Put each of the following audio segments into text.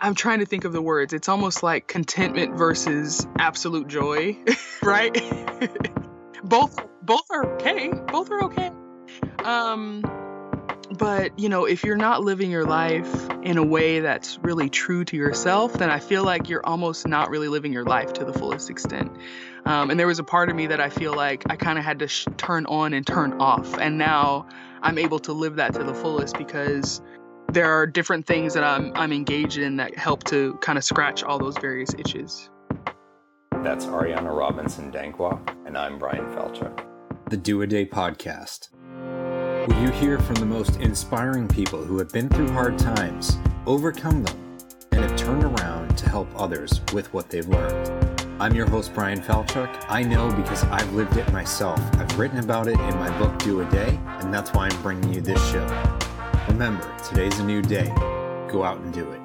I'm trying to think of the words. It's almost like contentment versus absolute joy, right? Both are okay. Both are okay. But, you know, if you're not living your life in a way that's really true to yourself, then I feel like you're almost not really living your life to the fullest extent. And there was a part of me that I feel like I kind of had to turn on and turn off. And now I'm able to live that to the fullest because there are different things that I'm engaged in that help to kind of scratch all those various itches. That's Ariana Robinson-Dankwa, and I'm Brian Falchuk. The Do A Day Podcast. Will you hear from the most inspiring people who have been through hard times, overcome them, and have turned around to help others with what they've learned? I'm your host, Brian Falchuk. I know because I've lived it myself. I've written about it in my book, Do A Day, and that's why I'm bringing you this show. Remember, today's a new day. Go out and do it.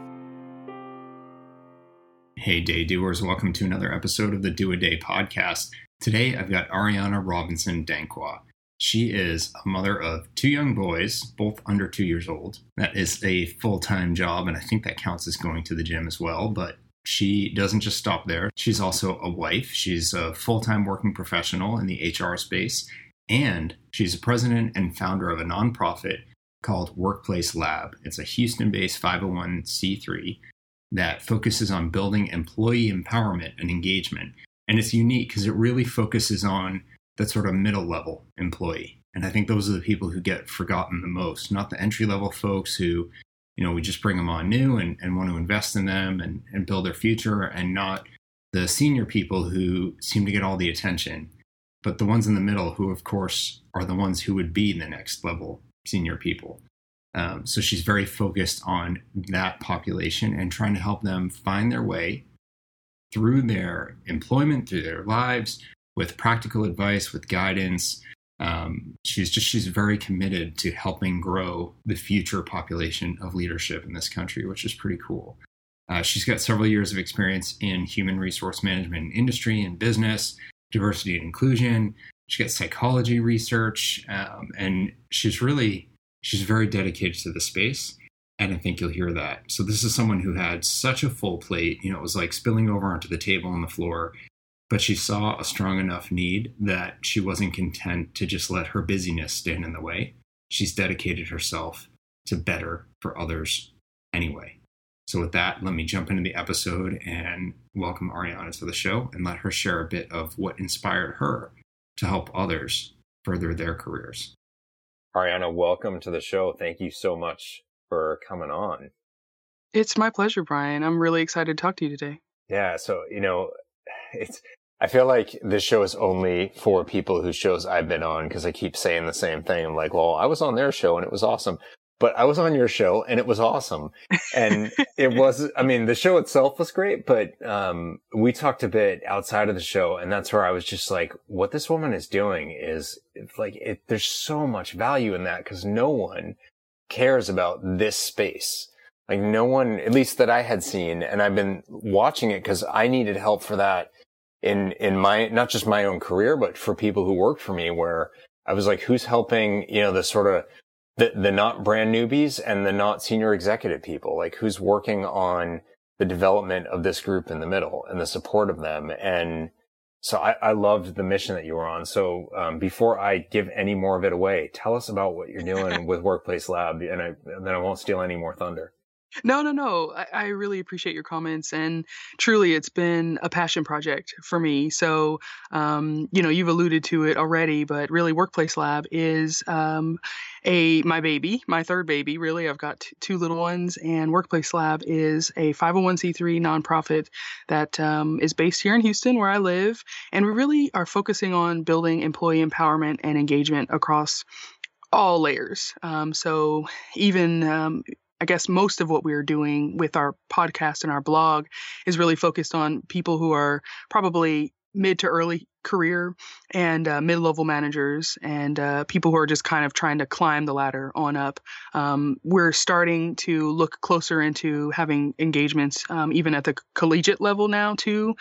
Hey, day doers. Welcome to another episode of the Do A Day Podcast. Today, I've got Ariana Robinson-Dankwa. She is a mother of two young boys, both under 2 years old. That is a full-time job, and I think that counts as going to the gym as well, but she doesn't just stop there. She's also a wife. She's a full-time working professional in the HR space, and she's a president and founder of a nonprofit called Workplace Lab. It's a Houston-based 501c3 that focuses on building employee empowerment and engagement. And it's unique because it really focuses on that sort of middle level employee. And I think those are the people who get forgotten the most, not the entry level folks who, you know, we just bring them on new and want to invest in them and build their future, and not the senior people who seem to get all the attention, but the ones in the middle who, of course, are the ones who would be the next level senior people. So she's very focused on that population and trying to help them find their way through their employment, through their lives, with practical advice, with guidance. She's very committed to helping grow the future population of leadership in this country, which is pretty cool. She's got several years of experience in human resource management and industry and business, diversity and inclusion. She gets psychology research, and she's very dedicated to the space. And I think you'll hear that. So this is someone who had such a full plate, you know, it was like spilling over onto the table on the floor. But she saw a strong enough need that she wasn't content to just let her busyness stand in the way. She's dedicated herself to better for others anyway. So with that, let me jump into the episode and welcome Ariana to the show and let her share a bit of what inspired her to help others further their careers. Ariana, welcome to the show. Thank you so much for coming on. It's my pleasure, Brian. I'm really excited to talk to you today. Yeah, so, you know, I feel like this show is only for people whose shows I've been on, because I keep saying the same thing. I'm like, well, I was on their show and it was awesome, but I was on your show and it was awesome. And the show itself was great, but we talked a bit outside of the show, and that's where I was just like, what this woman is doing is there's so much value in that, because no one cares about this space. Like no one, at least that I had seen, and I've been watching it because I needed help for that in my, not just my own career, but for people who worked for me, where I was like, who's helping, you know, the sort of the not brand newbies and the not senior executive people, like who's working on the development of this group in the middle and the support of them. And so I loved the mission that you were on. So before I give any more of it away, tell us about what you're doing with Workplace Lab, and then I won't steal any more thunder. No. I really appreciate your comments. And truly, it's been a passion project for me. So, you've alluded to it already, but really Workplace Lab is my third baby, really. I've got two little ones, and Workplace Lab is a 501c3 nonprofit that is based here in Houston, where I live. And we really are focusing on building employee empowerment and engagement across all layers. I guess most of what we're doing with our podcast and our blog is really focused on people who are probably mid to early career and mid-level managers and people who are just kind of trying to climb the ladder on up. We're starting to look closer into having engagements even at the collegiate level now too,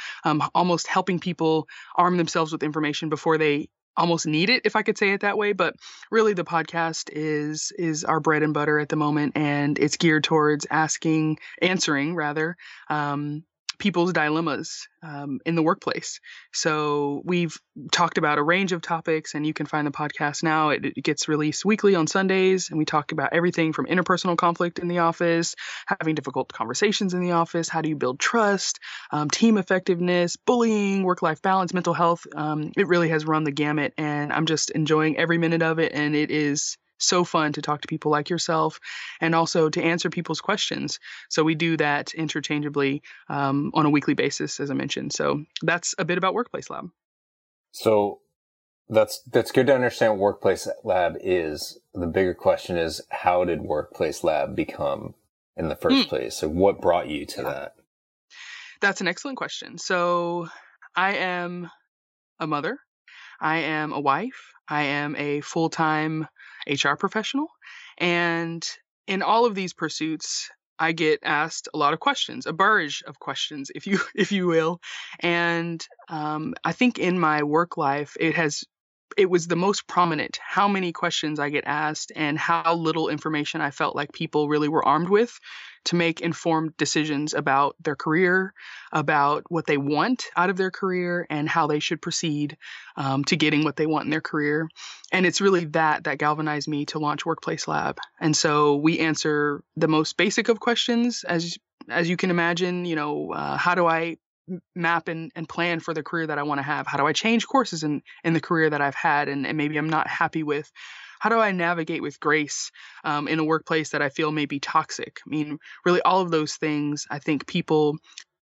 almost helping people arm themselves with information before they almost need it, if I could say it that way. But really, the podcast is our bread and butter at the moment, and it's geared towards answering people's dilemmas in the workplace. So we've talked about a range of topics, and you can find the podcast now. It gets released weekly on Sundays, and we talk about everything from interpersonal conflict in the office, having difficult conversations in the office, how do you build trust, team effectiveness, bullying, work-life balance, mental health. It really has run the gamut, and I'm just enjoying every minute of it, and it is so fun to talk to people like yourself and also to answer people's questions. So we do that interchangeably on a weekly basis, as I mentioned. So that's a bit about Workplace Lab. So that's good to understand what Workplace Lab is. The bigger question is, how did Workplace Lab become in the first place? So what brought you to that? That's an excellent question. So I am a mother. I am a wife. I am a full-time HR professional. And in all of these pursuits, I get asked a lot of questions, a barrage of questions, if you will. And I think in my work life, it was the most prominent how many questions I get asked and how little information I felt like people really were armed with to make informed decisions about their career, about what they want out of their career, and how they should proceed to getting what they want in their career. And it's really that galvanized me to launch Workplace Lab. And so we answer the most basic of questions, as you can imagine. You know, how do I map and plan for the career that I want to have? How do I change courses in the career that I've had and maybe I'm not happy with? How do I navigate with grace in a workplace that I feel may be toxic? I mean, really all of those things I think people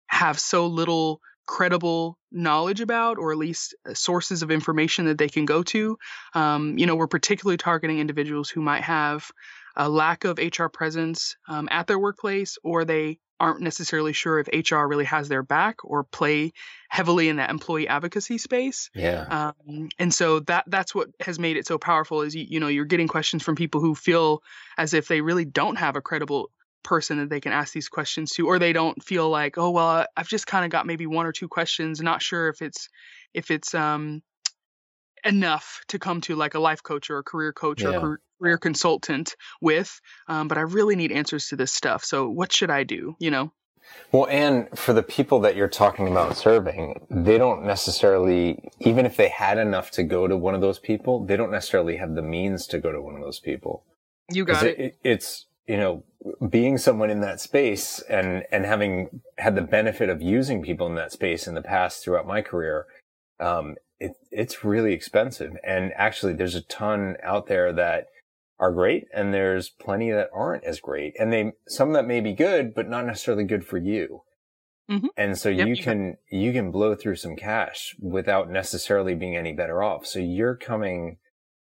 have so little credible knowledge about, or at least sources of information that they can go to. We're particularly targeting individuals who might have a lack of HR presence at their workplace, or they aren't necessarily sure if HR really has their back or play heavily in that employee advocacy space. Yeah. And so that's what has made it so powerful is, you're getting questions from people who feel as if they really don't have a credible person that they can ask these questions to, or they don't feel like, oh, well, I've just kind of got maybe one or two questions, not sure if it's enough to come to like a life coach or a career coach or career consultant with, but I really need answers to this stuff. So what should I do? Well, and for the people that you're talking about serving, they don't necessarily, even if they had enough to go to one of those people, they don't necessarily have the means to go to one of those people. You got it. It's, being someone in that space and having had the benefit of using people in that space in the past throughout my career, it's really expensive. And actually there's a ton out there that are great, and there's plenty that aren't as great. And some that may be good, but not necessarily good for you. Mm-hmm. And so you can blow through some cash without necessarily being any better off. So you're coming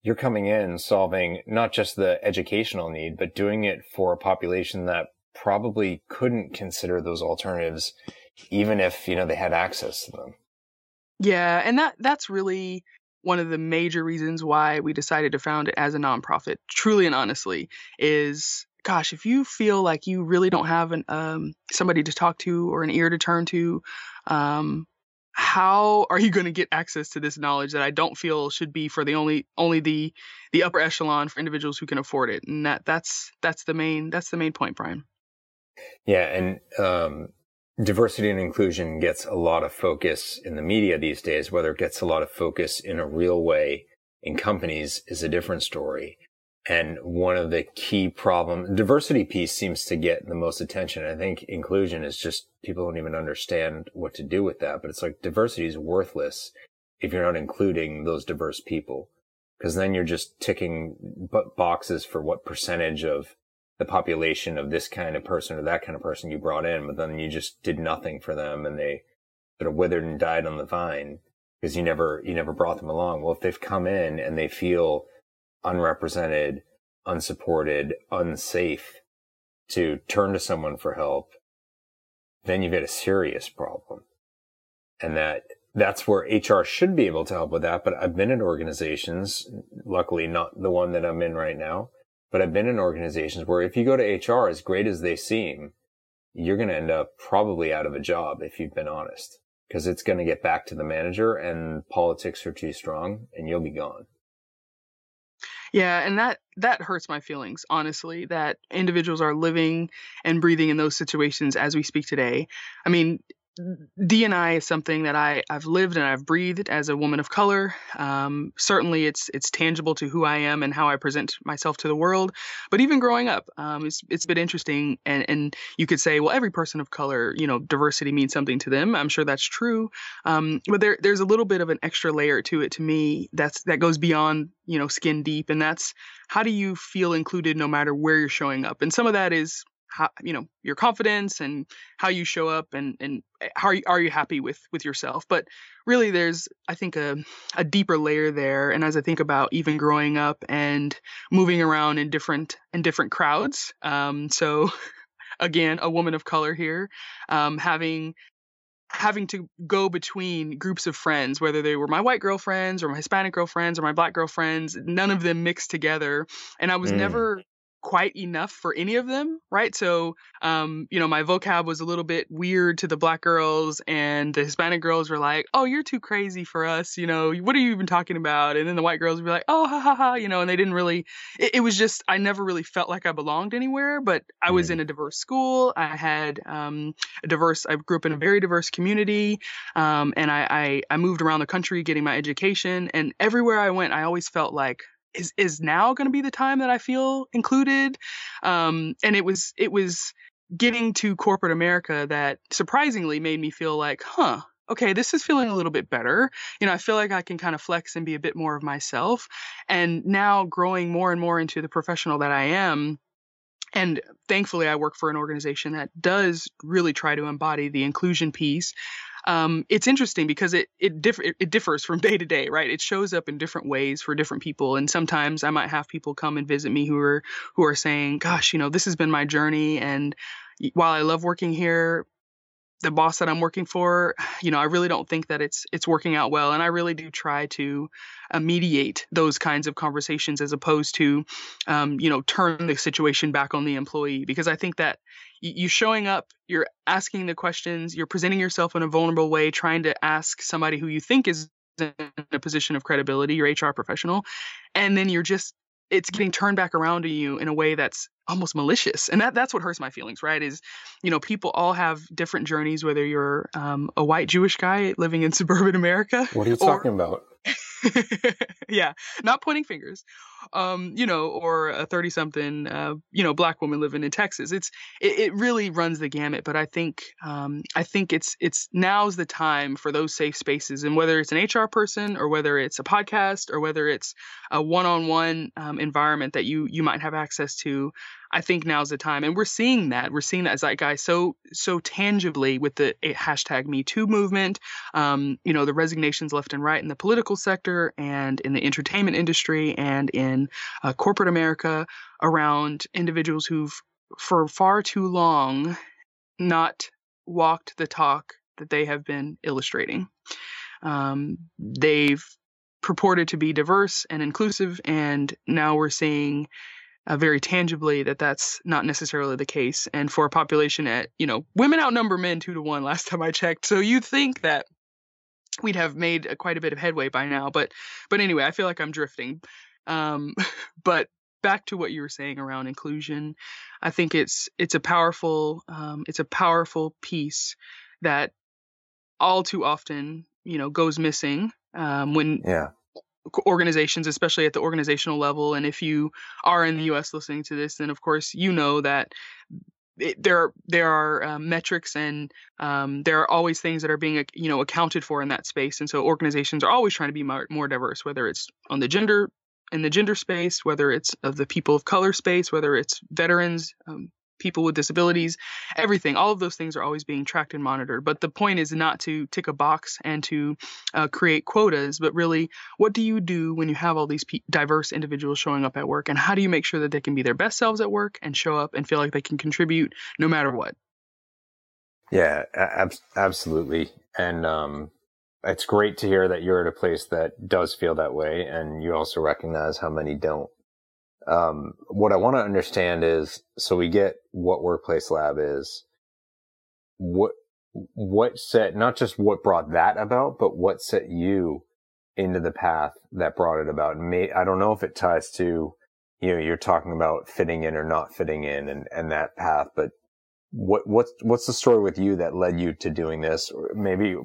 in solving not just the educational need, but doing it for a population that probably couldn't consider those alternatives, even if, they had access to them. Yeah. And that's really one of the major reasons why we decided to found it as a nonprofit, truly and honestly, is, gosh, if you feel like you really don't have somebody to talk to or an ear to turn to, how are you going to get access to this knowledge that I don't feel should be for the only the upper echelon, for individuals who can afford it? And that's the main point, Brian. Yeah. And, diversity and inclusion gets a lot of focus in the media these days. Whether it gets a lot of focus in a real way in companies is a different story. And one of the key problems, diversity piece seems to get the most attention. I think inclusion is just, people don't even understand what to do with that. But it's like, diversity is worthless if you're not including those diverse people, because then you're just ticking boxes for what percentage of the population of this kind of person or that kind of person you brought in, but then you just did nothing for them and they sort of withered and died on the vine because you never brought them along. Well, if they've come in and they feel unrepresented, unsupported, unsafe to turn to someone for help, then you've got a serious problem. And that's where HR should be able to help with that. But I've been in organizations, luckily not the one that I'm in right now, but I've been in organizations where if you go to HR, as great as they seem, you're going to end up probably out of a job if you've been honest. because it's going to get back to the manager, and politics are too strong and you'll be gone. Yeah. And that hurts my feelings, honestly, that individuals are living and breathing in those situations as we speak today. I mean, D&I is something that I've lived and I've breathed as a woman of color. Certainly it's tangible to who I am and how I present myself to the world. But even growing up, it's been interesting. And you could say, well, every person of color, you know, diversity means something to them. I'm sure that's true. But there's a little bit of an extra layer to it, to me, that goes beyond, you know, skin deep. And that's, how do you feel included no matter where you're showing up? And some of that is, how, you know, your confidence and how you show up, and how are you happy with yourself? But really, there's, I think, a deeper layer there. And as I think about even growing up and moving around in different crowds, so again, a woman of color here, having to go between groups of friends, whether they were my white girlfriends or my Hispanic girlfriends or my Black girlfriends, none of them mixed together, and I was never quite enough for any of them, right? So, you know, my vocab was a little bit weird to the Black girls, and the Hispanic girls were like, "Oh, you're too crazy for us, you know, what are you even talking about?" And then the white girls would be like, "Oh, ha ha ha," you know, and they didn't really, it was just, I never really felt like I belonged anywhere. But I was in a diverse school. I had I grew up in a very diverse community, and I moved around the country getting my education, and everywhere I went, I always felt like, is now going to be the time that I feel included? And it was getting to corporate America that surprisingly made me feel like, huh, okay, this is feeling a little bit better. You know, I feel like I can kind of flex and be a bit more of myself. And now growing more and more into the professional that I am, and thankfully I work for an organization that does really try to embody the inclusion piece. It's interesting because it differs from day to day, right? It shows up in different ways for different people. And sometimes I might have people come and visit me who are saying, gosh, you know, this has been my journey. And while I love working here, the boss that I'm working for, you know, I really don't think that it's working out well. And I really do try to mediate those kinds of conversations as opposed to, you know, turn the situation back on the employee, because I think that you showing up, you're asking the questions, you're presenting yourself in a vulnerable way, trying to ask somebody who you think is in a position of credibility, your HR professional, and then you're just, it's getting turned back around to you in a way that's almost malicious. And that's what hurts my feelings, right? Is, you know, people all have different journeys, whether you're a white Jewish guy living in suburban America. What are you talking about? Yeah. Not pointing fingers, you know, or a 30-something, you know, Black woman living in Texas. It really runs the gamut. But I think it's now's the time for those safe spaces. And whether it's an HR person or whether it's a podcast or whether it's a one-on-one environment that you might have access to, I think now's the time. And we're seeing that. We're seeing that zeitgeist so tangibly with the #MeToo movement, you know, the resignations left and right in the political sector and in the entertainment industry and in corporate America around individuals who've for far too long not walked the talk that they have been illustrating. They've purported to be diverse and inclusive, and now we're seeing very tangibly that's not necessarily the case. And for a population at, you know, women outnumber men 2-to-1 last time I checked. So you'd think that we'd have made quite a bit of headway by now. But anyway, I feel like I'm drifting. But back to what you were saying around inclusion, I think it's a powerful piece that all too often, you know, goes missing when organizations, especially at the organizational level. And if you are in the U.S. listening to this, then of course you know that there are metrics and there are always things that are being, you know, accounted for in that space. And so organizations are always trying to be more diverse, whether it's on the gender in the gender space, whether it's of the people of color space, whether it's veterans, people with disabilities, everything. All of those things are always being tracked and monitored. But the point is not to tick a box and to create quotas, but really, what do you do when you have all these diverse individuals showing up at work? And how do you make sure that they can be their best selves at work and show up and feel like they can contribute no matter what? Yeah, absolutely. And it's great to hear that you're at a place that does feel that way. And you also recognize how many don't. What I want to understand is, so we get what Workplace Lab is, what what set, not just what brought that about, but what set you into the path that brought it about? I don't know if it ties to, you know, you're talking about fitting in or not fitting in and that path, but what's the story with you that led you to doing this? Or maybe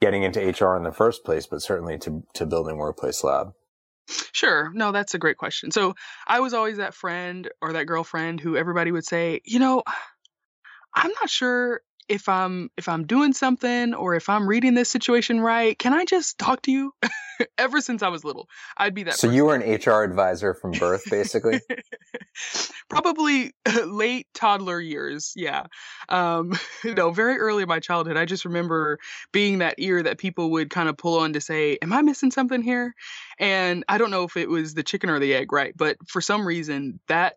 getting into HR in the first place, but certainly to building Workplace Lab. Sure. No, that's a great question. So I was always that friend or that girlfriend who everybody would say, you know, I'm not sure if I'm doing something or if I'm reading this situation right. Can I just talk to you? Ever since I was little, I'd be that person. So you were an HR advisor from birth, basically? Probably late toddler years, yeah. Very early in my childhood, I just remember being that ear that people would kind of pull on to say, am I missing something here? And I don't know if it was the chicken or the egg, right? But for some reason, that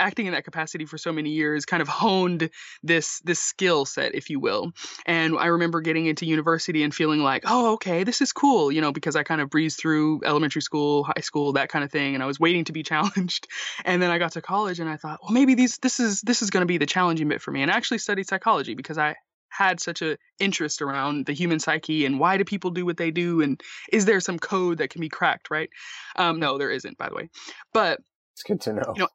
acting in that capacity for so many years kind of honed this skill set, if you will. And I remember getting into university and feeling like, oh, okay, this is cool, you know, because I kind of breezed through elementary school, high school, that kind of thing. And I was waiting to be challenged. And then I got to college and I thought, well, maybe this is going to be the challenging bit for me. And I actually studied psychology because I had such an interest around the human psyche and why do people do what they do? And is there some code that can be cracked, right? No, there isn't, by the way. But it's good to know. You know,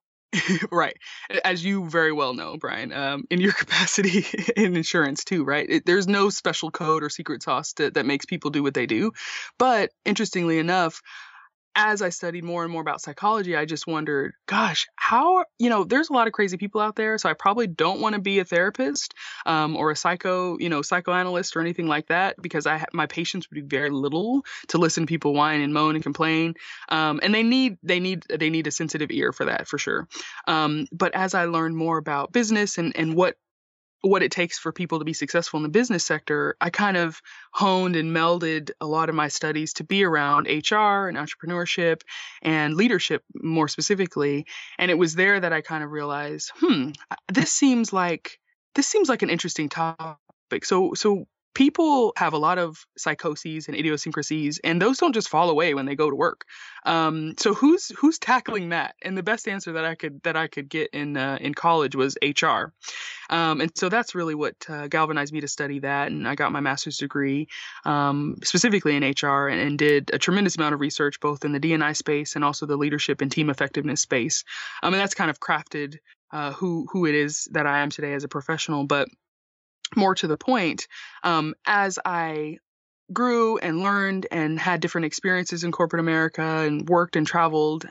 right. As you very well know, Brian, in your capacity in insurance too, right? There's no special code or secret sauce that makes people do what they do. But interestingly enough, as I studied more and more about psychology, I just wondered, gosh, how, you know, there's a lot of crazy people out there. So I probably don't want to be a therapist or a psychoanalyst or anything like that, because my patients would do very little to listen to people whine and moan and complain. And they need a sensitive ear for that, for sure. But as I learned more about business and what it takes for people to be successful in the business sector, I kind of honed and melded a lot of my studies to be around HR and entrepreneurship and leadership more specifically. And it was there that I kind of realized, this seems like an interesting topic. So people have a lot of psychoses and idiosyncrasies, and those don't just fall away when they go to work. So who's tackling that? And the best answer that I could get in college was HR. And so that's really what galvanized me to study that. And I got my master's degree specifically in HR and did a tremendous amount of research both in the D&I space and also the leadership and team effectiveness space. And that's kind of crafted who it is that I am today as a professional, but more to the point, as I grew and learned and had different experiences in corporate America and worked and traveled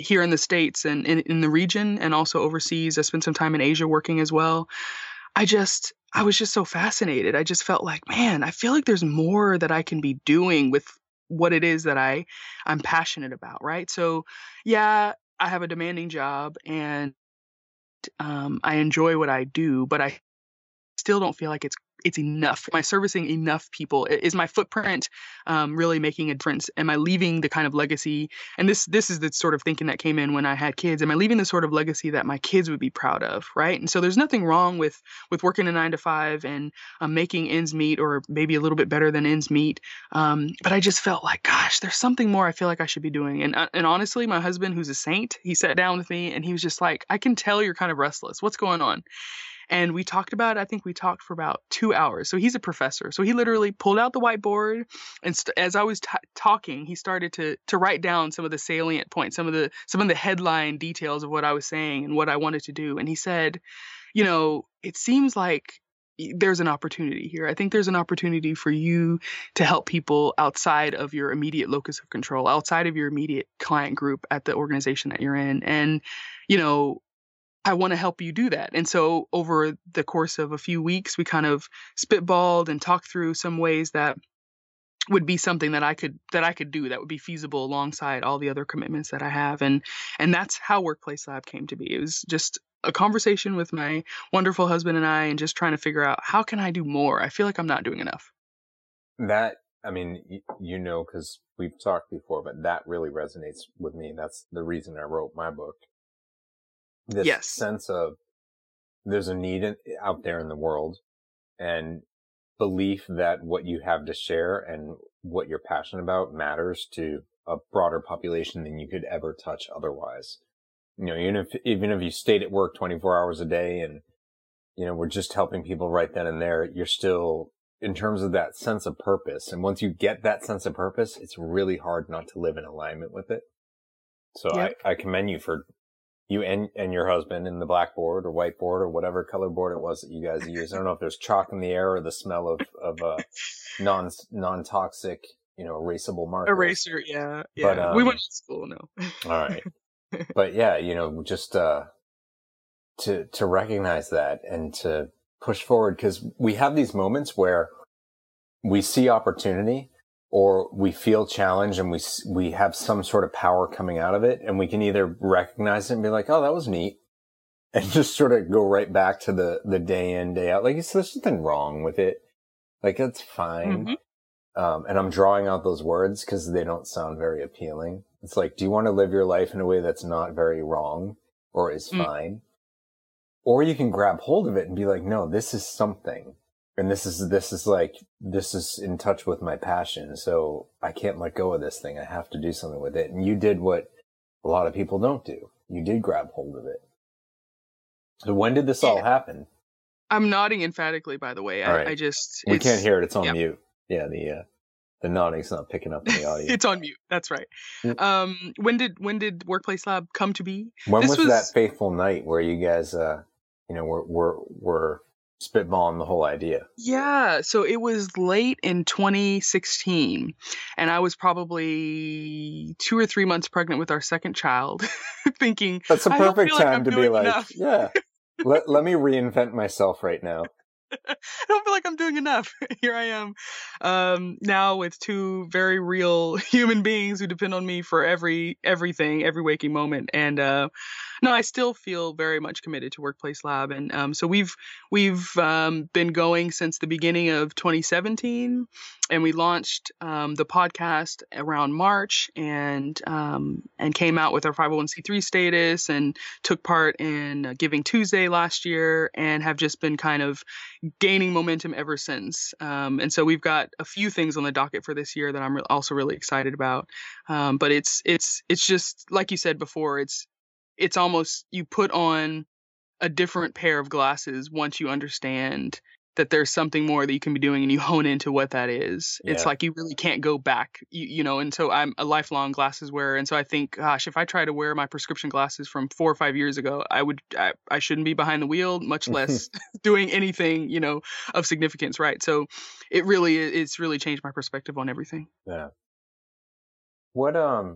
here in the States and in the region and also overseas, I spent some time in Asia working as well. I was just so fascinated. I just felt like, man, I feel like there's more that I can be doing with what it is that I'm passionate about, right? So, yeah, I have a demanding job and I enjoy what I do, but I still don't feel like it's enough. Am I servicing enough people? Is my footprint really making a difference? Am I leaving the kind of legacy? And this is the sort of thinking that came in when I had kids. Am I leaving the sort of legacy that my kids would be proud of, right? And so there's nothing wrong with working a 9-to-5 and making ends meet, or maybe a little bit better than ends meet. But I just felt like, gosh, there's something more I feel like I should be doing. And honestly, my husband, who's a saint, he sat down with me and he was just like, I can tell you're kind of restless. What's going on? And we talked about it. I think we talked for about 2 hours. So he's a professor. So he literally pulled out the whiteboard. And as I was talking, he started to write down some of the salient points, some of the headline details of what I was saying and what I wanted to do. And he said, you know, it seems like there's an opportunity here. I think there's an opportunity for you to help people outside of your immediate locus of control, outside of your immediate client group at the organization that you're in. And, you know, I want to help you do that. And so over the course of a few weeks, we kind of spitballed and talked through some ways that would be something that I could do that would be feasible alongside all the other commitments that I have. And that's how Workplace Lab came to be. It was just a conversation with my wonderful husband and I, and just trying to figure out, how can I do more? I feel like I'm not doing enough. That, I mean, you know, because we've talked before, but that really resonates with me. That's the reason I wrote my book. This yes. sense of there's a need out there in the world, and belief that what you have to share and what you're passionate about matters to a broader population than you could ever touch otherwise. You know, even if you stayed at work 24 hours a day and you know, we're just helping people right then and there. You're still, in terms of that sense of purpose. And once you get that sense of purpose, it's really hard not to live in alignment with it. So yep. I commend you for you and your husband in the blackboard or whiteboard or whatever color board it was that you guys used. I don't know if there's chalk in the air or the smell of non-toxic, you know, erasable marker. Eraser, yeah. Yeah. But, we went to school, no. All right. But yeah, you know, just to recognize that and to push forward, because we have these moments where we see opportunity or we feel challenged and we have some sort of power coming out of it, and we can either recognize it and be like, oh, that was neat, and just sort of go right back to the day in, day out. Like, there's nothing wrong with it. Like, it's fine. Mm-hmm. And I'm drawing out those words because they don't sound very appealing. It's like, do you want to live your life in a way that's not very wrong or is fine? Or you can grab hold of it and be like, no, this is something. And this is in touch with my passion. So I can't let go of this thing. I have to do something with it. And you did what a lot of people don't do. You did grab hold of it. So when did this all happen? I'm nodding emphatically, by the way. Right. I just... We can't hear it. It's on mute. Yeah, the nodding's not picking up in the audio. It's on mute. That's right. When did Workplace Lab come to be? When was that fateful night where you guys... You know, we're spitballing the whole idea. Yeah. So it was late in 2016, and I was probably 2 or 3 months pregnant with our second child, thinking that's the perfect time to be like, yeah, let me reinvent myself right now. I don't feel like I'm doing enough. Here I am now with two very real human beings who depend on me for everything, every waking moment. And no, I still feel very much committed to Workplace Lab. And so we've been going since the beginning of 2017. And we launched the podcast around March and came out with our 501c3 status and took part in Giving Tuesday last year and have just been kind of gaining momentum ever since. And so we've got a few things on the docket for this year that I'm also really excited about. But it's just like you said before, it's almost you put on a different pair of glasses once you understand that there's something more that you can be doing, and you hone into what that is. Yeah. It's like you really can't go back, you know. And so I'm a lifelong glasses wearer, and so I think, gosh, if I try to wear my prescription glasses from 4 or 5 years ago, I shouldn't be behind the wheel, much less doing anything, you know, of significance, right? So it's really changed my perspective on everything. Yeah. What I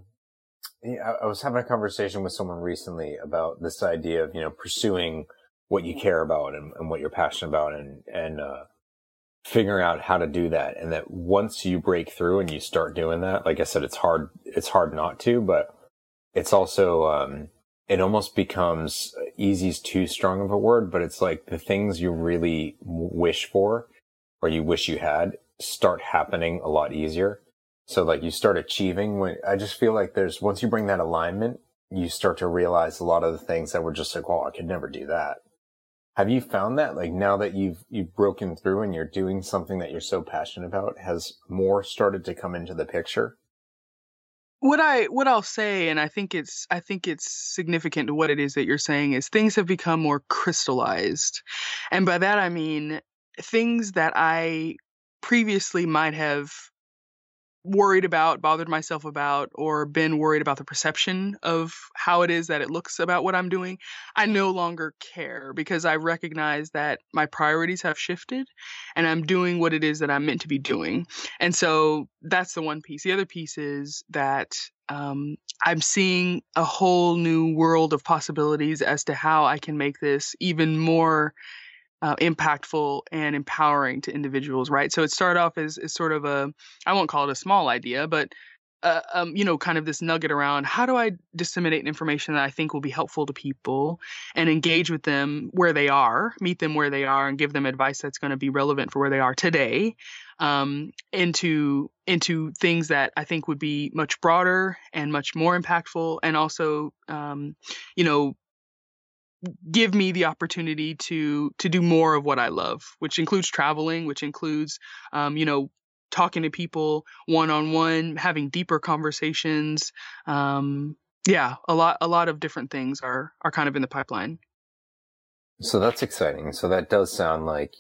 was having a conversation with someone recently about this idea of, you know, pursuing what you care about and what you're passionate about and figuring out how to do that. And that once you break through and you start doing that, like I said, it's hard not to, but it's also, it almost becomes, easy is too strong of a word, but it's like the things you really wish for, or you wish you had, start happening a lot easier. So like you start achieving when I just feel like there's, once you bring that alignment, you start to realize a lot of the things that were just like, well, I could never do that. Have you found that, like, now that you've broken through and you're doing something that you're so passionate about, has more started to come into the picture? What I'll say, and I think it's significant to what it is that you're saying, is things have become more crystallized. And by that I mean things that I previously might have worried about, bothered myself about, or been worried about the perception of how it is that it looks about what I'm doing, I no longer care because I recognize that my priorities have shifted and I'm doing what it is that I'm meant to be doing. And so that's the one piece. The other piece is that I'm seeing a whole new world of possibilities as to how I can make this even more impactful and empowering to individuals, right? So it started off as sort of a, I won't call it a small idea, but you know, kind of this nugget around how do I disseminate information that I think will be helpful to people and engage with them where they are, meet them where they are, and give them advice that's going to be relevant for where they are today, into things that I think would be much broader and much more impactful, and also, you know, give me the opportunity to do more of what I love, which includes traveling, which includes, you know, talking to people one-on-one, having deeper conversations. Yeah, a lot of different things are kind of in the pipeline. So that's exciting. So that does sound like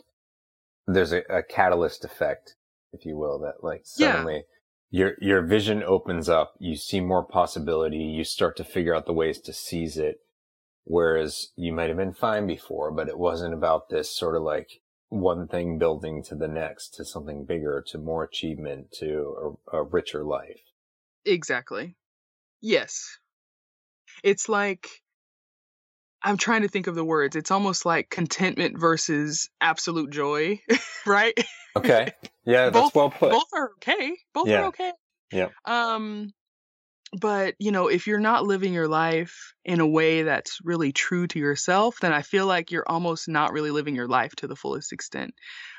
there's a catalyst effect, if you will, that like suddenly your vision opens up, you see more possibility, you start to figure out the ways to seize it. Whereas you might have been fine before, but it wasn't about this sort of like one thing building to the next, to something bigger, to more achievement, to a richer life. Exactly. Yes. It's like, I'm trying to think of the words. It's almost like contentment versus absolute joy, right? Okay. Yeah, that's both, well put. Both are okay. Both are okay. Yeah. But, you know, if you're not living your life in a way that's really true to yourself, then I feel like you're almost not really living your life to the fullest extent.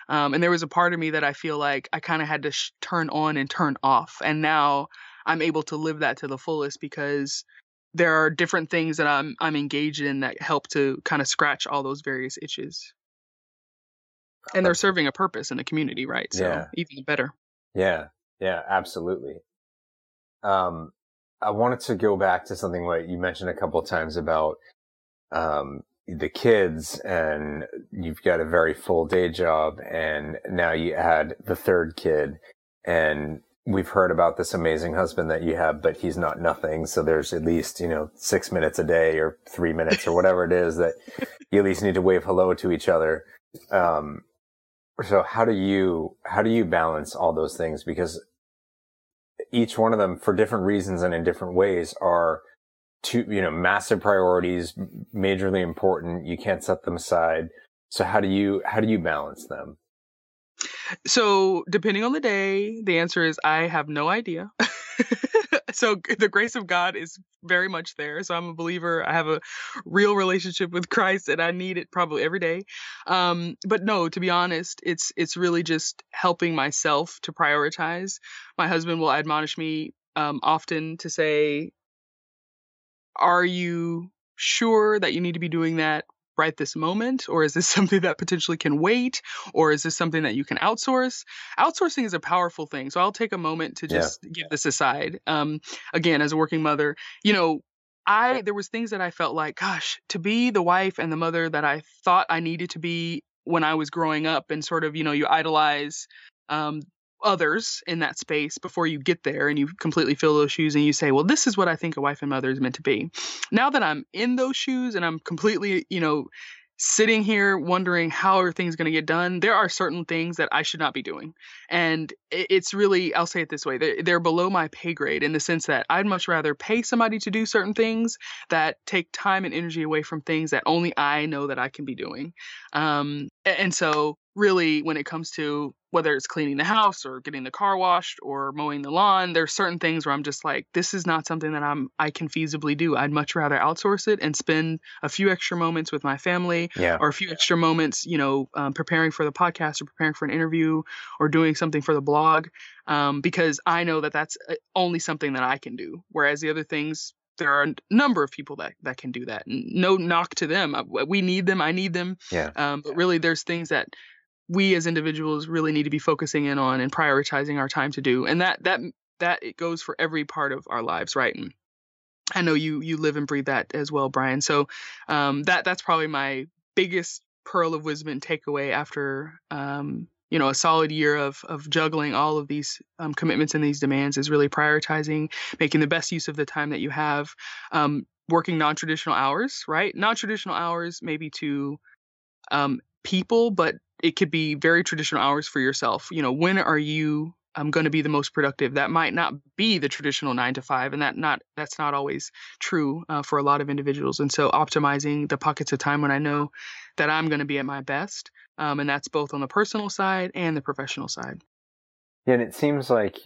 And there was a part of me that I feel like I kind of had to turn on and turn off. And now I'm able to live that to the fullest because there are different things that I'm engaged in that help to kind of scratch all those various itches. And they're serving a purpose in the community, right? So even better. Yeah. Yeah, absolutely. I wanted to go back to something like you mentioned a couple of times about the kids, and you've got a very full day job, and now you had the third kid, and we've heard about this amazing husband that you have, but he's not nothing. So there's at least, 6 minutes a day or 3 minutes or whatever it is that you at least need to wave hello to each other. So how do you balance all those things? Because each one of them, for different reasons and in different ways, are two, massive priorities, majorly important. You can't set them aside. So how do you balance them? So depending on the day, the answer is I have no idea. So the grace of God is very much there. So I'm a believer. I have a real relationship with Christ, and I need it probably every day. But no, to be honest, it's really just helping myself to prioritize. My husband will admonish me often to say, "Are you sure that you need to be doing that right this moment? Or is this something that potentially can wait? Or is this something that you can outsource?" Outsourcing is a powerful thing. So I'll take a moment to just give this aside. Again, as a working mother, there was things that I felt like, gosh, to be the wife and the mother that I thought I needed to be when I was growing up, and sort of, you idolize others in that space before you get there and you completely fill those shoes and you say, well, this is what I think a wife and mother is meant to be. Now that I'm in those shoes and I'm completely, sitting here wondering how are things going to get done, there are certain things that I should not be doing. And it's really, I'll say it this way, they're below my pay grade in the sense that I'd much rather pay somebody to do certain things that take time and energy away from things that only I know that I can be doing. And so really, when it comes to whether it's cleaning the house or getting the car washed or mowing the lawn, there's certain things where I'm just like, this is not something that I can feasibly do. I'd much rather outsource it and spend a few extra moments with my family or a few extra moments, preparing for the podcast or preparing for an interview or doing something for the blog, because I know that that's only something that I can do. Whereas the other things, there are a number of people that can do that. No knock to them. We need them. I need them. Yeah. But really, there's things that we as individuals really need to be focusing in on and prioritizing our time to do. And that it goes for every part of our lives, right? And I know you live and breathe that as well, Brian. So that's probably my biggest pearl of wisdom and takeaway after a solid year of juggling all of these commitments and these demands is really prioritizing, making the best use of the time that you have, working non-traditional hours, right? Non-traditional hours maybe to people, but it could be very traditional hours for yourself. When are you going to be the most productive? That might not be the traditional 9 to 5, and that's not always true for a lot of individuals. And so optimizing the pockets of time when I know that I'm going to be at my best, and that's both on the personal side and the professional side. Yeah, and it seems like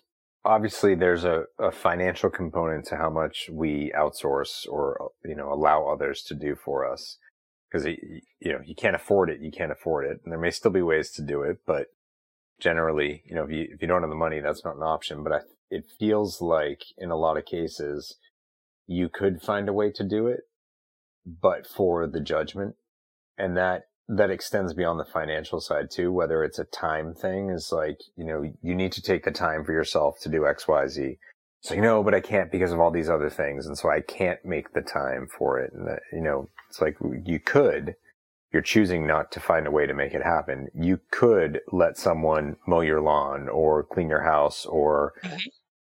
obviously there's a financial component to how much we outsource or allow others to do for us. Because, you can't afford it. You can't afford it. And there may still be ways to do it. But generally, if you don't have the money, that's not an option. But it feels like in a lot of cases, you could find a way to do it, but for the judgment. And that extends beyond the financial side, too, whether it's a time thing is like, you need to take the time for yourself to do X, Y, Z. So, but I can't because of all these other things. And so I can't make the time for it. And that, it's like you could, you're choosing not to find a way to make it happen. You could let someone mow your lawn or clean your house or,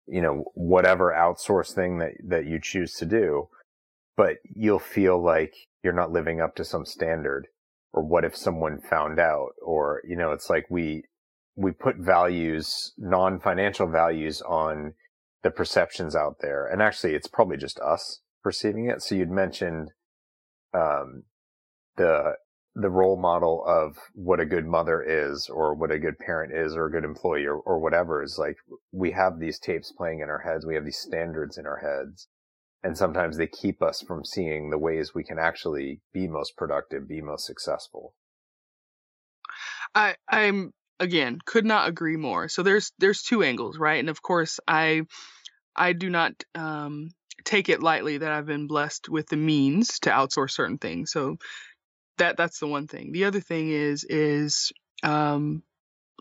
you know, whatever outsource thing that you choose to do, but you'll feel like you're not living up to some standard. Or what if someone found out? Or, you know, it's like we put values, non-financial values on the perceptions out there. And actually, it's probably just us perceiving it. So you'd mentioned the role model of what a good mother is or what a good parent is or a good employee or whatever is like. We have these tapes playing in our heads. We have these standards in our heads. And sometimes they keep us from seeing the ways we can actually be most productive, be most successful. I'm again, could not agree more. So there's two angles, right? And of course, I do not take it lightly that I've been blessed with the means to outsource certain things. So that's the one thing. The other thing is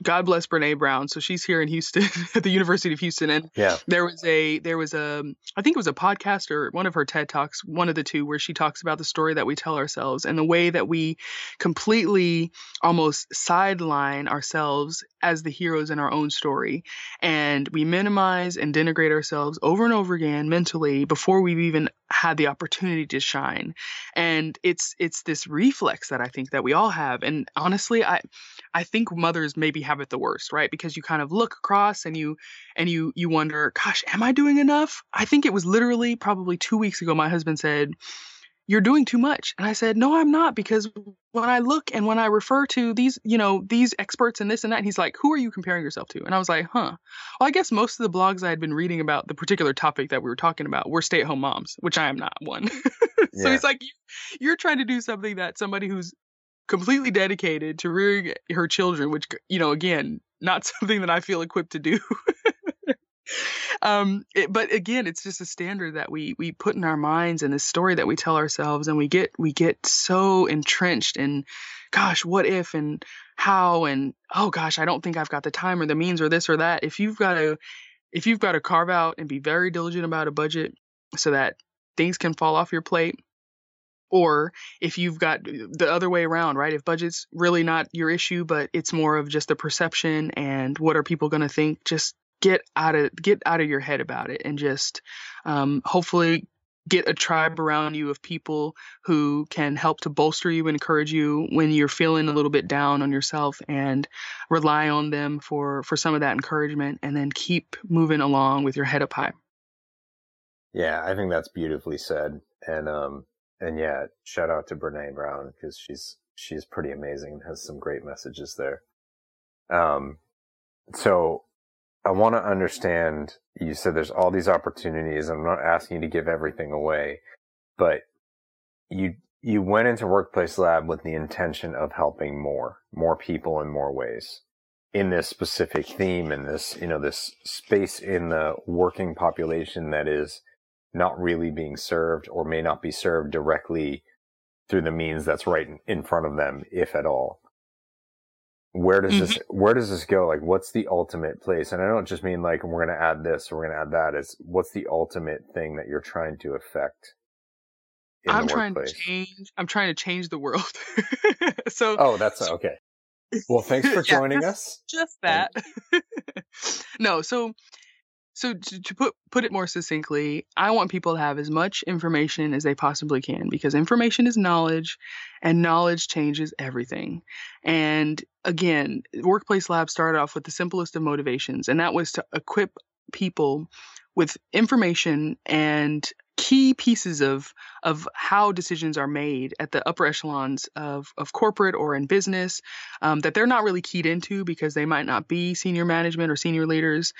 God bless Brené Brown. So she's here in Houston at the University of Houston. And there was a, I think it was a podcast or one of her TED Talks, one of the two, where she talks about the story that we tell ourselves and the way that we completely almost sideline ourselves as the heroes in our own story. And we minimize and denigrate ourselves over and over again mentally before we've even had the opportunity to shine. And it's this reflex that I think that we all have. And honestly, I think mothers maybe have it the worst, right? Because you kind of look across and you wonder, gosh, am I doing enough? I think it was literally probably 2 weeks ago, my husband said, "You're doing too much." And I said, "No, I'm not, because when I look and when I refer to these, you know, these experts and this and that," and he's like, "Who are you comparing yourself to?" And I was like, "Huh." Well, I guess most of the blogs I had been reading about the particular topic that we were talking about were stay-at-home moms, which I am not one. So he's like, "You're trying to do something that somebody who's completely dedicated to rearing her children," which, you know, again, not something that I feel equipped to do. But again, it's just a standard that we put in our minds and this story that we tell ourselves, and we get so entrenched in, gosh, what if and how, and oh gosh, I don't think I've got the time or the means or this or that. If you've got to carve out and be very diligent about a budget so that things can fall off your plate. Or if you've got the other way around, right? If budget's really not your issue, but it's more of just the perception and what are people going to think, just get out of your head about it and just hopefully get a tribe around you of people who can help to bolster you, encourage you when you're feeling a little bit down on yourself, and rely on them for some of that encouragement, and then keep moving along with your head up high. Yeah, I think that's beautifully said. And yeah, shout out to Brené Brown, because she's pretty amazing and has some great messages there. So I want to understand, you said there's all these opportunities. I'm not asking you to give everything away, but you went into Workplace Lab with the intention of helping more people in more ways in this specific theme, in this, you know, this space in the working population that is not really being served or may not be served directly through the means that's right in front of them, if at all. Where does this go? Like, what's the ultimate place? And I don't just mean like, we're going to add this or we're going to add that. It's what's the ultimate thing that you're trying to affect? I'm trying to change the world. So. Oh, that's okay. Well, thanks for joining us. Just that. No. So to put it more succinctly, I want people to have as much information as they possibly can, because information is knowledge, and knowledge changes everything. And again, Workplace Lab started off with the simplest of motivations, and that was to equip people with information and key pieces of how decisions are made at the upper echelons of corporate or in business, that they're not really keyed into because they might not be senior management or senior leaders.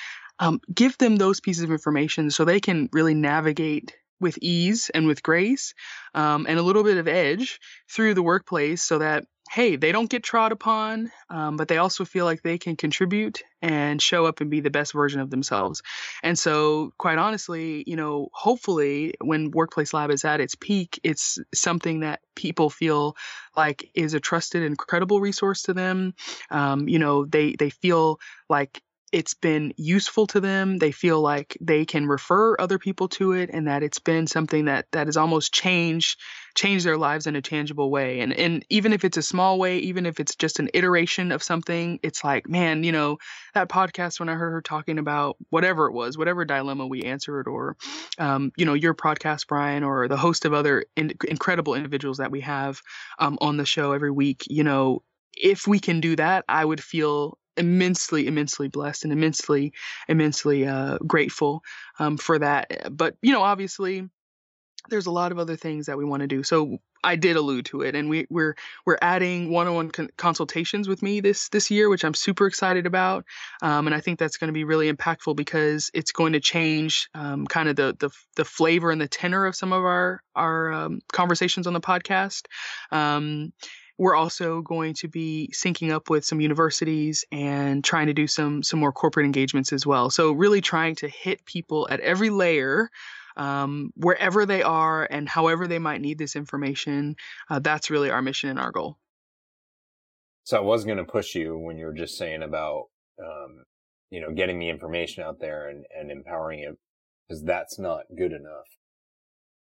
Give them those pieces of information so they can really navigate with ease and with grace, and a little bit of edge through the workplace so that, hey, they don't get trod upon, but they also feel like they can contribute and show up and be the best version of themselves. And so, quite honestly, you know, hopefully when Workplace Lab is at its peak, it's something that people feel like is a trusted and credible resource to them. You know, they feel like it's been useful to them. They feel like they can refer other people to it, and that it's been something that has almost changed their lives in a tangible way. And even if it's a small way, even if it's just an iteration of something, it's like, man, you know, that podcast when I heard her talking about whatever it was, whatever dilemma we answered, or, you know, your podcast, Brian, or the host of other incredible individuals that we have on the show every week, you know, if we can do that, I would feel immensely blessed and immensely grateful for that. But, you know, obviously there's a lot of other things that we want to do. So I did allude to it, and we're adding one-on-one consultations with me this year, which I'm super excited about. And I think that's going to be really impactful because it's going to change kind of the flavor and the tenor of some of our conversations on the podcast. We're also going to be syncing up with some universities and trying to do some more corporate engagements as well. So really trying to hit people at every layer, wherever they are and however they might need this information. That's really our mission and our goal. So I was going to push you when you were just saying about, you know, getting the information out there and empowering it, because that's not good enough.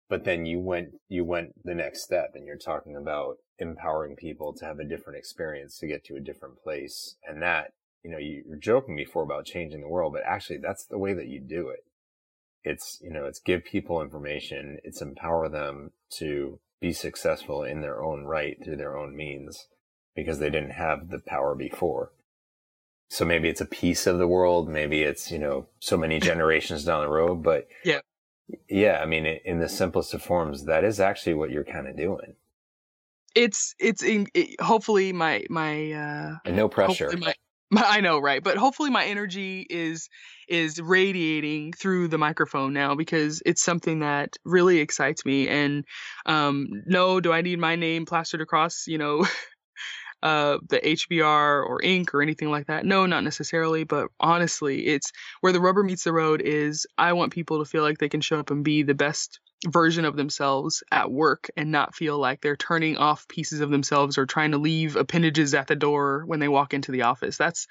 But then you went the next step, and you're talking about empowering people to have a different experience, to get to a different place. And that, you know, you were joking before about changing the world, but actually that's the way that you do it. It's, you know, it's give people information. It's empower them to be successful in their own right through their own means, because they didn't have the power before. So maybe it's a piece of the world. Maybe it's, you know, so many generations down the road, but yeah, I mean, in the simplest of forms, that is actually what you're kind of doing. It's hopefully my and no pressure. I know, right? But hopefully my energy is radiating through the microphone now, because it's something that really excites me. And no, do I need my name plastered across, you know, the HBR or Inc or anything like that? No, not necessarily. But honestly, it's where the rubber meets the road is I want people to feel like they can show up and be the best version of themselves at work and not feel like they're turning off pieces of themselves or trying to leave appendages at the door when they walk into the office. That's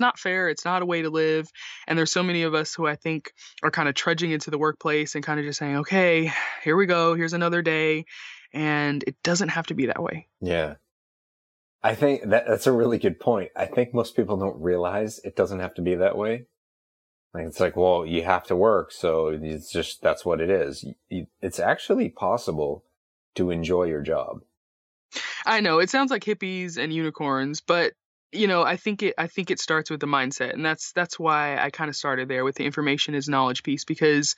not fair. It's not a way to live. And there's so many of us who I think are kind of trudging into the workplace and kind of just saying, okay, here we go. Here's another day. And it doesn't have to be that way. Yeah. I think that's a really good point. I think most people don't realize it doesn't have to be that way. Like, it's like, well, you have to work, so it's just, that's what it is. It's actually possible to enjoy your job. I know it sounds like hippies and unicorns, but you know, I think it starts with the mindset, and that's why I kind of started there with the information is knowledge piece, because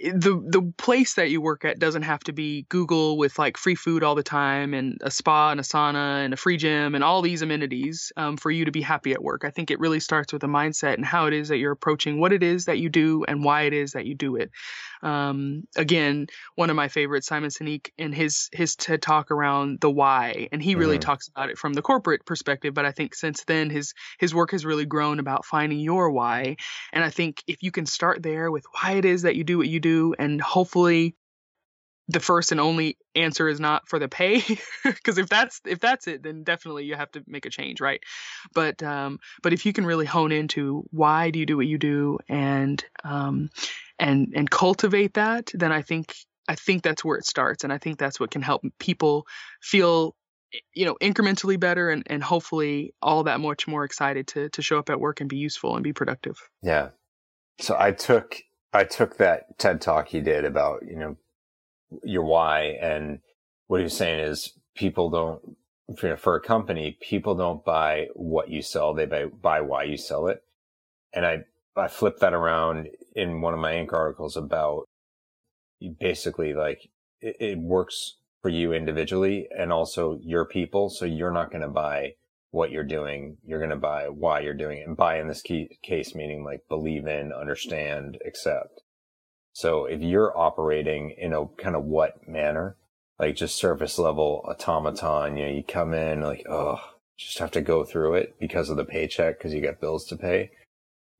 the place that you work at doesn't have to be Google with like free food all the time and a spa and a sauna and a free gym and all these amenities for you to be happy at work. I think it really starts with a mindset and how it is that you're approaching what it is that you do and why it is that you do it. Again, one of my favorites, Simon Sinek, in his TED talk around the why, and he really talks about it from the corporate perspective. But I think since then, his work has really grown about finding your why. And I think if you can start there with why it is that you do what you do, and hopefully the first and only answer is not for the pay, because if that's it, then definitely you have to make a change, right? But if you can really hone into why do you do what you do, and cultivate that, then I think that's where it starts, and I think that's what can help people feel, you know, incrementally better, and hopefully all that much more excited to show up at work and be useful and be productive. Yeah. So I took that TED talk he did about, you know, your why, and what he was saying is people don't, you know, for a company, people don't buy what you sell. They buy why you sell it. And I flipped that around in one of my Inc articles about basically like it works for you individually and also your people. So you're not going to buy what you're doing, you're going to buy why you're doing it. And buy in this case, meaning like believe in, understand, accept. So if you're operating in a kind of what manner, like just surface level automaton, you know, you come in like, oh, just have to go through it because of the paycheck, because you got bills to pay.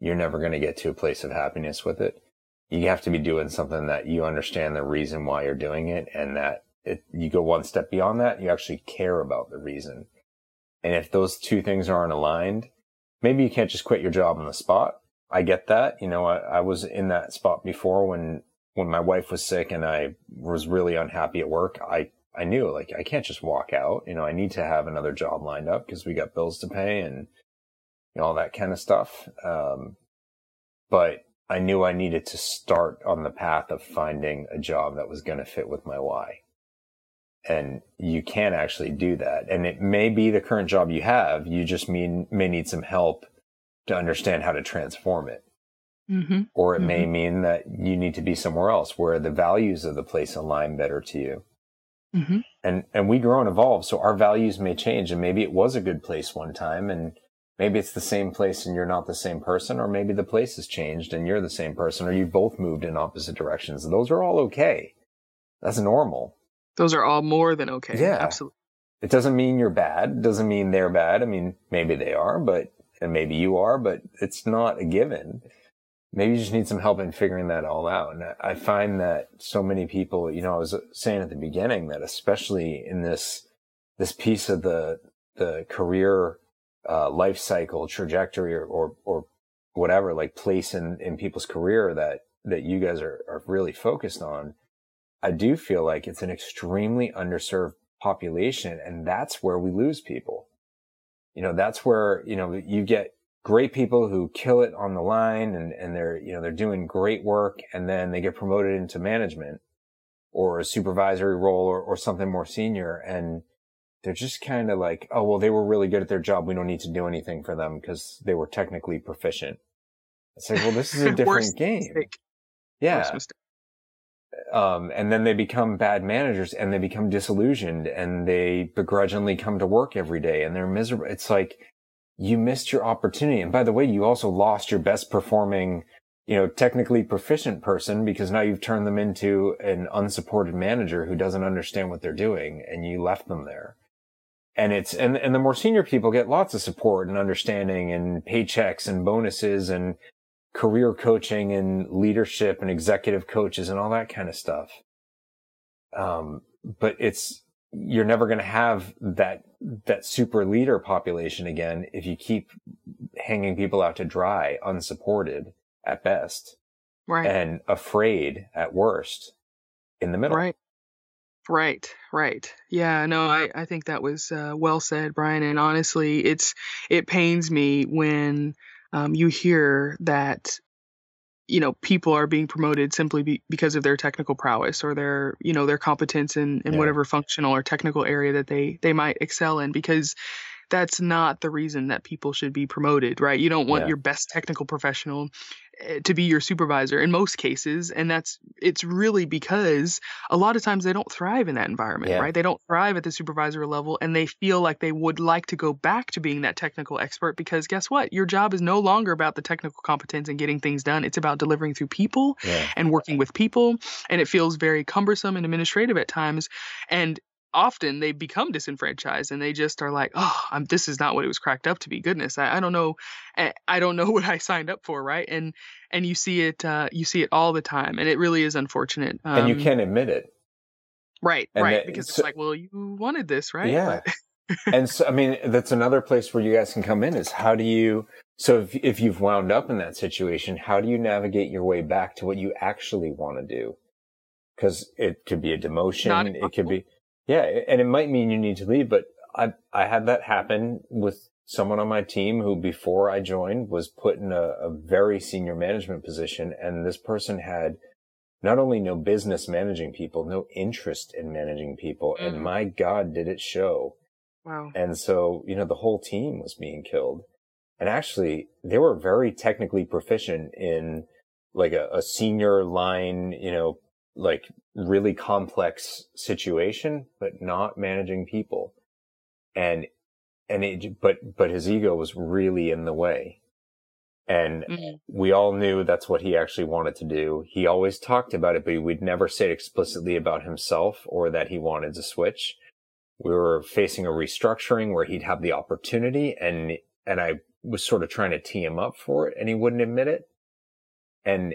You're never going to get to a place of happiness with it. You have to be doing something that you understand the reason why you're doing it, and that you go one step beyond that, you actually care about the reason. And if those two things aren't aligned, maybe you can't just quit your job on the spot. I get that. You know, I was in that spot before when my wife was sick and I was really unhappy at work. I knew, like, I can't just walk out. You know, I need to have another job lined up because we got bills to pay and, you know, all that kind of stuff. But I knew I needed to start on the path of finding a job that was going to fit with my why. And you can actually do that. And it may be the current job you have. You just may need some help to understand how to transform it. Mm-hmm. Or it may mean that you need to be somewhere else where the values of the place align better to you. Mm-hmm. And we grow and evolve. So our values may change, and maybe it was a good place one time, and maybe it's the same place and you're not the same person, or maybe the place has changed and you're the same person, or you both moved in opposite directions. Those are all okay. That's normal. Those are all more than okay. Yeah, absolutely. It doesn't mean you're bad. It doesn't mean they're bad. I mean, maybe they are, and maybe you are, but it's not a given. Maybe you just need some help in figuring that all out. And I find that so many people, you know, I was saying at the beginning that especially in this piece of the career life cycle trajectory or whatever, like place in people's career that you guys are really focused on, I do feel like it's an extremely underserved population. And that's where we lose people. You know, that's where, you know, you get great people who kill it on the line and they're, you know, they're doing great work, and then they get promoted into management or a supervisory role or something more senior. And they're just kind of like, oh, well, they were really good at their job. We don't need to do anything for them because they were technically proficient. It's like, well, this is a different game. Yeah. And then they become bad managers and they become disillusioned and they begrudgingly come to work every day and they're miserable. It's like, you missed your opportunity. And by the way, you also lost your best performing, you know, technically proficient person, because now you've turned them into an unsupported manager who doesn't understand what they're doing, and you left them there. And the more senior people get lots of support and understanding and paychecks and bonuses and career coaching and leadership and executive coaches and all that kind of stuff. But you're never going to have that super leader population again if you keep hanging people out to dry, unsupported at best, right, and afraid at worst in the middle. Right. Yeah, no, I think that was well said, Brian. And honestly, it pains me when you hear that, you know, people are being promoted simply because of their technical prowess or their, you know, their competence in whatever functional or technical area that they might excel in, because that's not the reason that people should be promoted, right? You don't want your best technical professional to be your supervisor in most cases. And it's really because a lot of times they don't thrive in that environment, right? They don't thrive at the supervisor level, and they feel like they would like to go back to being that technical expert, because guess what? Your job is no longer about the technical competence and getting things done. It's about delivering through people and working with people. And it feels very cumbersome and administrative at times. And often they become disenfranchised and they just are like, oh, this is not what it was cracked up to be. Goodness, I don't know. I don't know what I signed up for. Right. And you see it all the time. And it really is unfortunate. And you can't admit it. Right. And right. Because it's like, well, you wanted this, right? Yeah. And so, I mean, that's another place where you guys can come in, is how do you, so if you've wound up in that situation, how do you navigate your way back to what you actually want to do? Because it could be a demotion. It could be. Yeah, and it might mean you need to leave, but I had that happen with someone on my team who, before I joined, was put in a very senior management position, and this person had not only no business managing people, no interest in managing people, and my God, did it show. Wow. And so, you know, the whole team was being killed. And actually, they were very technically proficient in, like, a senior line, you know, like really complex situation, but not managing people. But his ego was really in the way. And we all knew that's what he actually wanted to do. He always talked about it, but he would never say explicitly about himself or that he wanted to switch. We were facing a restructuring where he'd have the opportunity, and I was sort of trying to tee him up for it, and he wouldn't admit it. And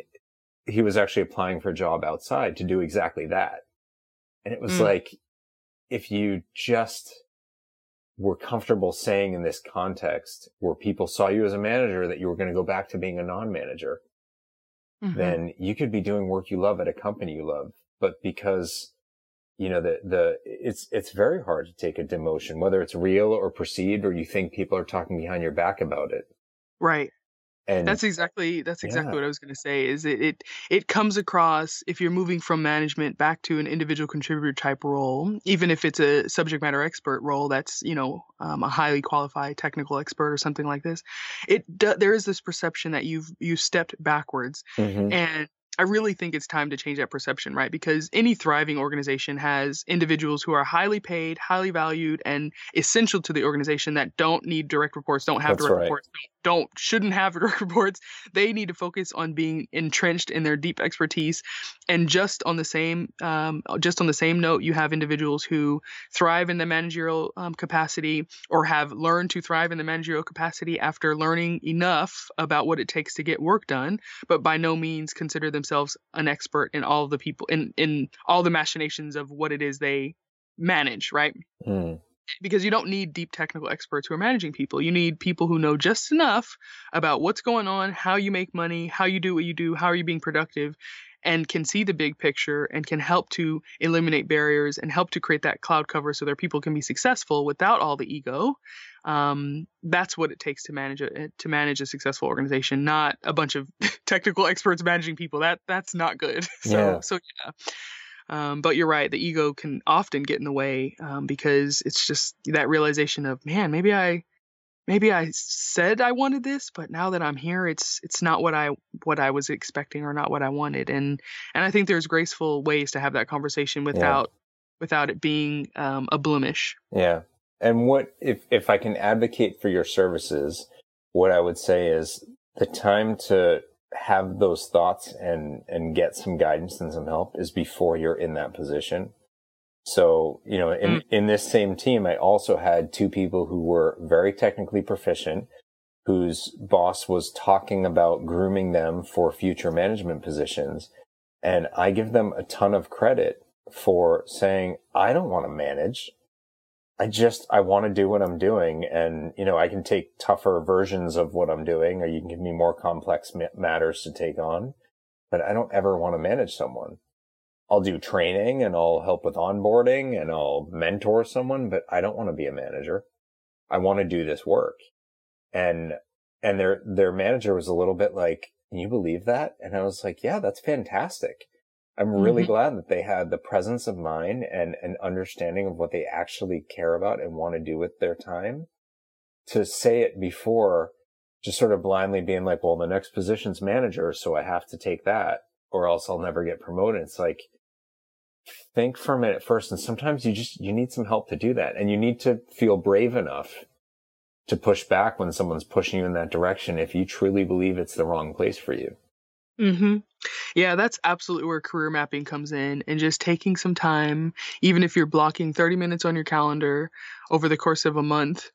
he was actually applying for a job outside to do exactly that. And it was like, if you just were comfortable saying in this context where people saw you as a manager that you were going to go back to being a non-manager, then you could be doing work you love at a company you love. But because, you know, it's very hard to take a demotion, whether it's real or perceived, or you think people are talking behind your back about it. Right. And that's exactly what I was going to say is it comes across if you're moving from management back to an individual contributor type role, even if it's a subject matter expert role, that's, you know, a highly qualified technical expert or something like this. There is this perception that you've stepped backwards. And I really think it's time to change that perception, right? Because any thriving organization has individuals who are highly paid, highly valued, and essential to the organization that don't need direct reports, don't have direct reports, shouldn't have direct reports. They need to focus on being entrenched in their deep expertise. And just on the same note, you have individuals who thrive in the managerial capacity or have learned to thrive in the managerial capacity after learning enough about what it takes to get work done, but by no means consider themselves an expert in all the people in all the machinations of what it is they manage, right? Because you don't need deep technical experts who are managing people. You need people who know just enough about what's going on, how you make money, how you do what you do, how are you being productive, and can see the big picture and can help to eliminate barriers and help to create that cloud cover so that people can be successful without all the ego. That's what it takes to manage a successful organization, not a bunch of technical experts managing people. That's not good. So yeah. But you're right. The ego can often get in the way because it's just that realization of, man, maybe I said I wanted this, but now that I'm here, it's not what I was expecting or not what I wanted. And I think there's graceful ways to have that conversation without it being a blemish. Yeah. And what if I can advocate for your services, what I would say is the time to have those thoughts and get some guidance and some help is before you're in that position. So, you know, in this same team, I also had two people who were very technically proficient, whose boss was talking about grooming them for future management positions. And I give them a ton of credit for saying, I don't want to manage. I want to do what I'm doing. And, you know, I can take tougher versions of what I'm doing, or you can give me more complex matters to take on, but I don't ever want to manage someone. I'll do training and I'll help with onboarding and I'll mentor someone, but I don't want to be a manager. I want to do this work. And their manager was a little bit like, can you believe that? And I was like, yeah, that's fantastic. I'm really glad that they had the presence of mind and an understanding of what they actually care about and want to do with their time to say it before just sort of blindly being like, well, the next position's manager, so I have to take that or else I'll never get promoted. It's like, think for a minute first. And sometimes you need some help to do that. And you need to feel brave enough to push back when someone's pushing you in that direction if you truly believe it's the wrong place for you. Yeah, that's absolutely where career mapping comes in, and just taking some time, even if you're blocking 30 minutes on your calendar over the course of a month,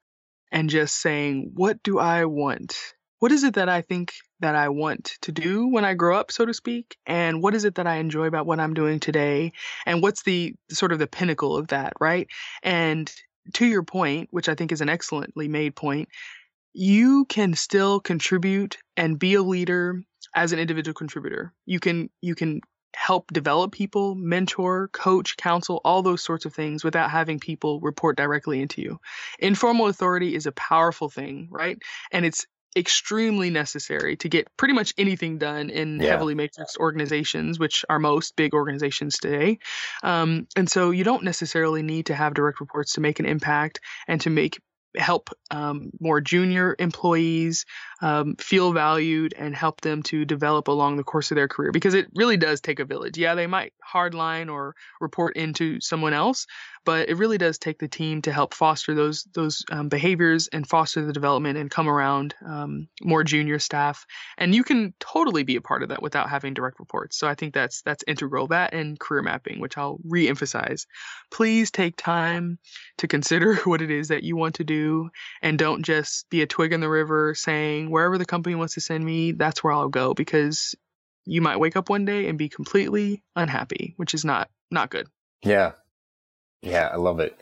and just saying, what do I want? What is it that I think that I want to do when I grow up, so to speak? And what is it that I enjoy about what I'm doing today? And what's the sort of the pinnacle of that, right? And to your point, which I think is an excellently made point, you can still contribute and be a leader as an individual contributor. You can help develop people, mentor, coach, counsel, all those sorts of things without having people report directly into you. Informal authority is a powerful thing, right? And it's extremely necessary to get pretty much anything done in heavily matrixed organizations, which are most big organizations today. And so you don't necessarily need to have direct reports to make an impact and to help more junior employees feel valued and help them to develop along the course of their career, because it really does take a village. Yeah, they might hardline or report into someone else, but it really does take the team to help foster those behaviors and foster the development and come around more junior staff. And you can totally be a part of that without having direct reports. So I think that's integral, that and career mapping, which I'll reemphasize. Please take time to consider what it is that you want to do, and don't just be a twig in the river saying, wherever the company wants to send me, that's where I'll go, because you might wake up one day and be completely unhappy, which is not good. Yeah. Yeah, I love it.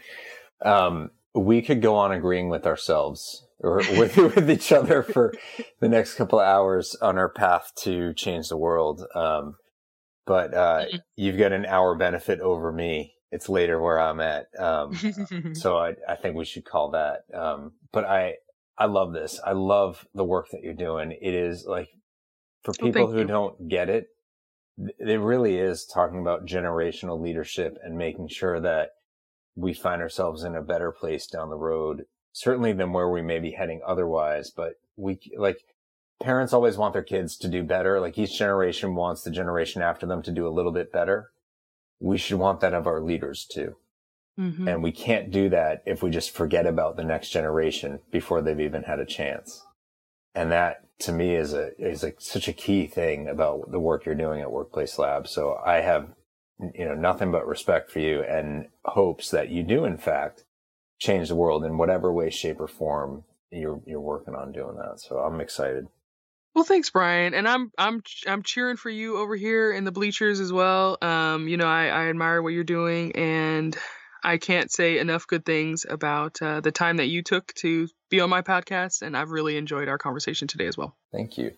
We could go on agreeing with ourselves or with each other for the next couple of hours on our path to change the world. But you've got an hour benefit over me. It's later where I'm at. So I think we should call that. But I love this. I love the work that you're doing. It is like for people who don't get it, it really is talking about generational leadership and making sure that we find ourselves in a better place down the road, certainly than where we may be heading otherwise. But we like parents always want their kids to do better. Like each generation wants the generation after them to do a little bit better. We should want that of our leaders too. Mm-hmm. And we can't do that if we just forget about the next generation before they've even had a chance. And that to me is such a key thing about the work you're doing at Workplace Lab. So I have, nothing but respect for you and hopes that you do in fact change the world in whatever way, shape or form you're working on doing that. So I'm excited. Well, thanks, Brian. And I'm cheering for you over here in the bleachers as well. I admire what you're doing, and I can't say enough good things about the time that you took to be on my podcast, and I've really enjoyed our conversation today as well. Thank you.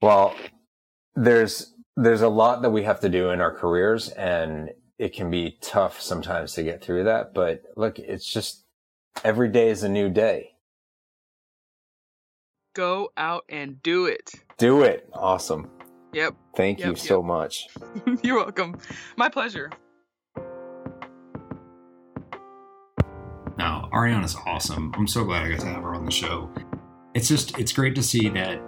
Well, there's a lot that we have to do in our careers, and it can be tough sometimes to get through that. But look, it's just every day is a new day. Go out and do it. Do it. Awesome. Yep. Thank you so much. You're welcome. My pleasure. Now, Ariana's awesome. I'm so glad I got to have her on the show. It's great to see that,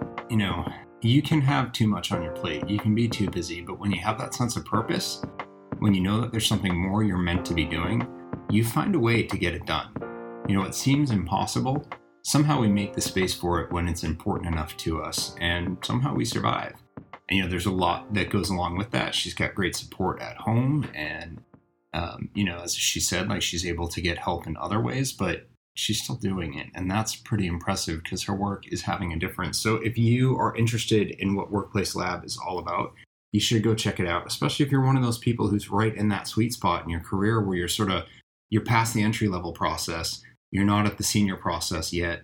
you can have too much on your plate. You can be too busy, but when you have that sense of purpose, when you know that there's something more you're meant to be doing, you find a way to get it done. It seems impossible. Somehow we make the space for it when it's important enough to us, and somehow we survive. And, there's a lot that goes along with that. She's got great support at home, and, as she said, like she's able to get help in other ways, but she's still doing it. And that's pretty impressive because her work is having a difference. So if you are interested in what Workplace Lab is all about, you should go check it out, especially if you're one of those people who's right in that sweet spot in your career where you're past the entry level process. You're not at the senior process yet,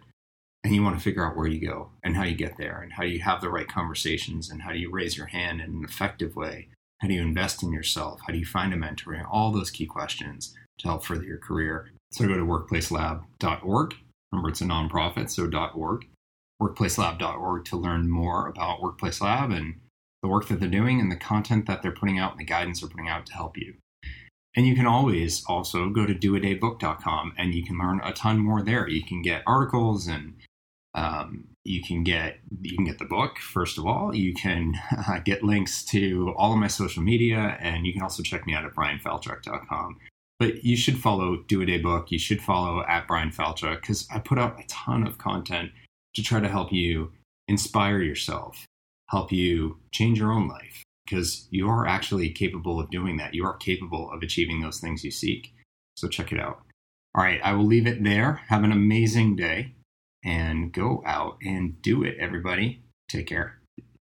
and you want to figure out where you go and how you get there and how you have the right conversations and how do you raise your hand in an effective way? How do you invest in yourself? How do you find a mentor? All those key questions to help further your career. So go to workplacelab.org. Remember, it's a nonprofit, so .org. Workplacelab.org to learn more about Workplace Lab and the work that they're doing and the content that they're putting out and the guidance they're putting out to help you. And you can always also go to doadaybook.com and you can learn a ton more there. You can get articles and you can get the book, first of all. You can get links to all of my social media, and you can also check me out at brianfalchuk.com. But you should follow Do A Day Book. You should follow at Brian Falchuk, because I put out a ton of content to try to help you inspire yourself, help you change your own life, because you are actually capable of doing that. You are capable of achieving those things you seek. So check it out. All right, I will leave it there. Have an amazing day, and go out and do it, everybody. Take care.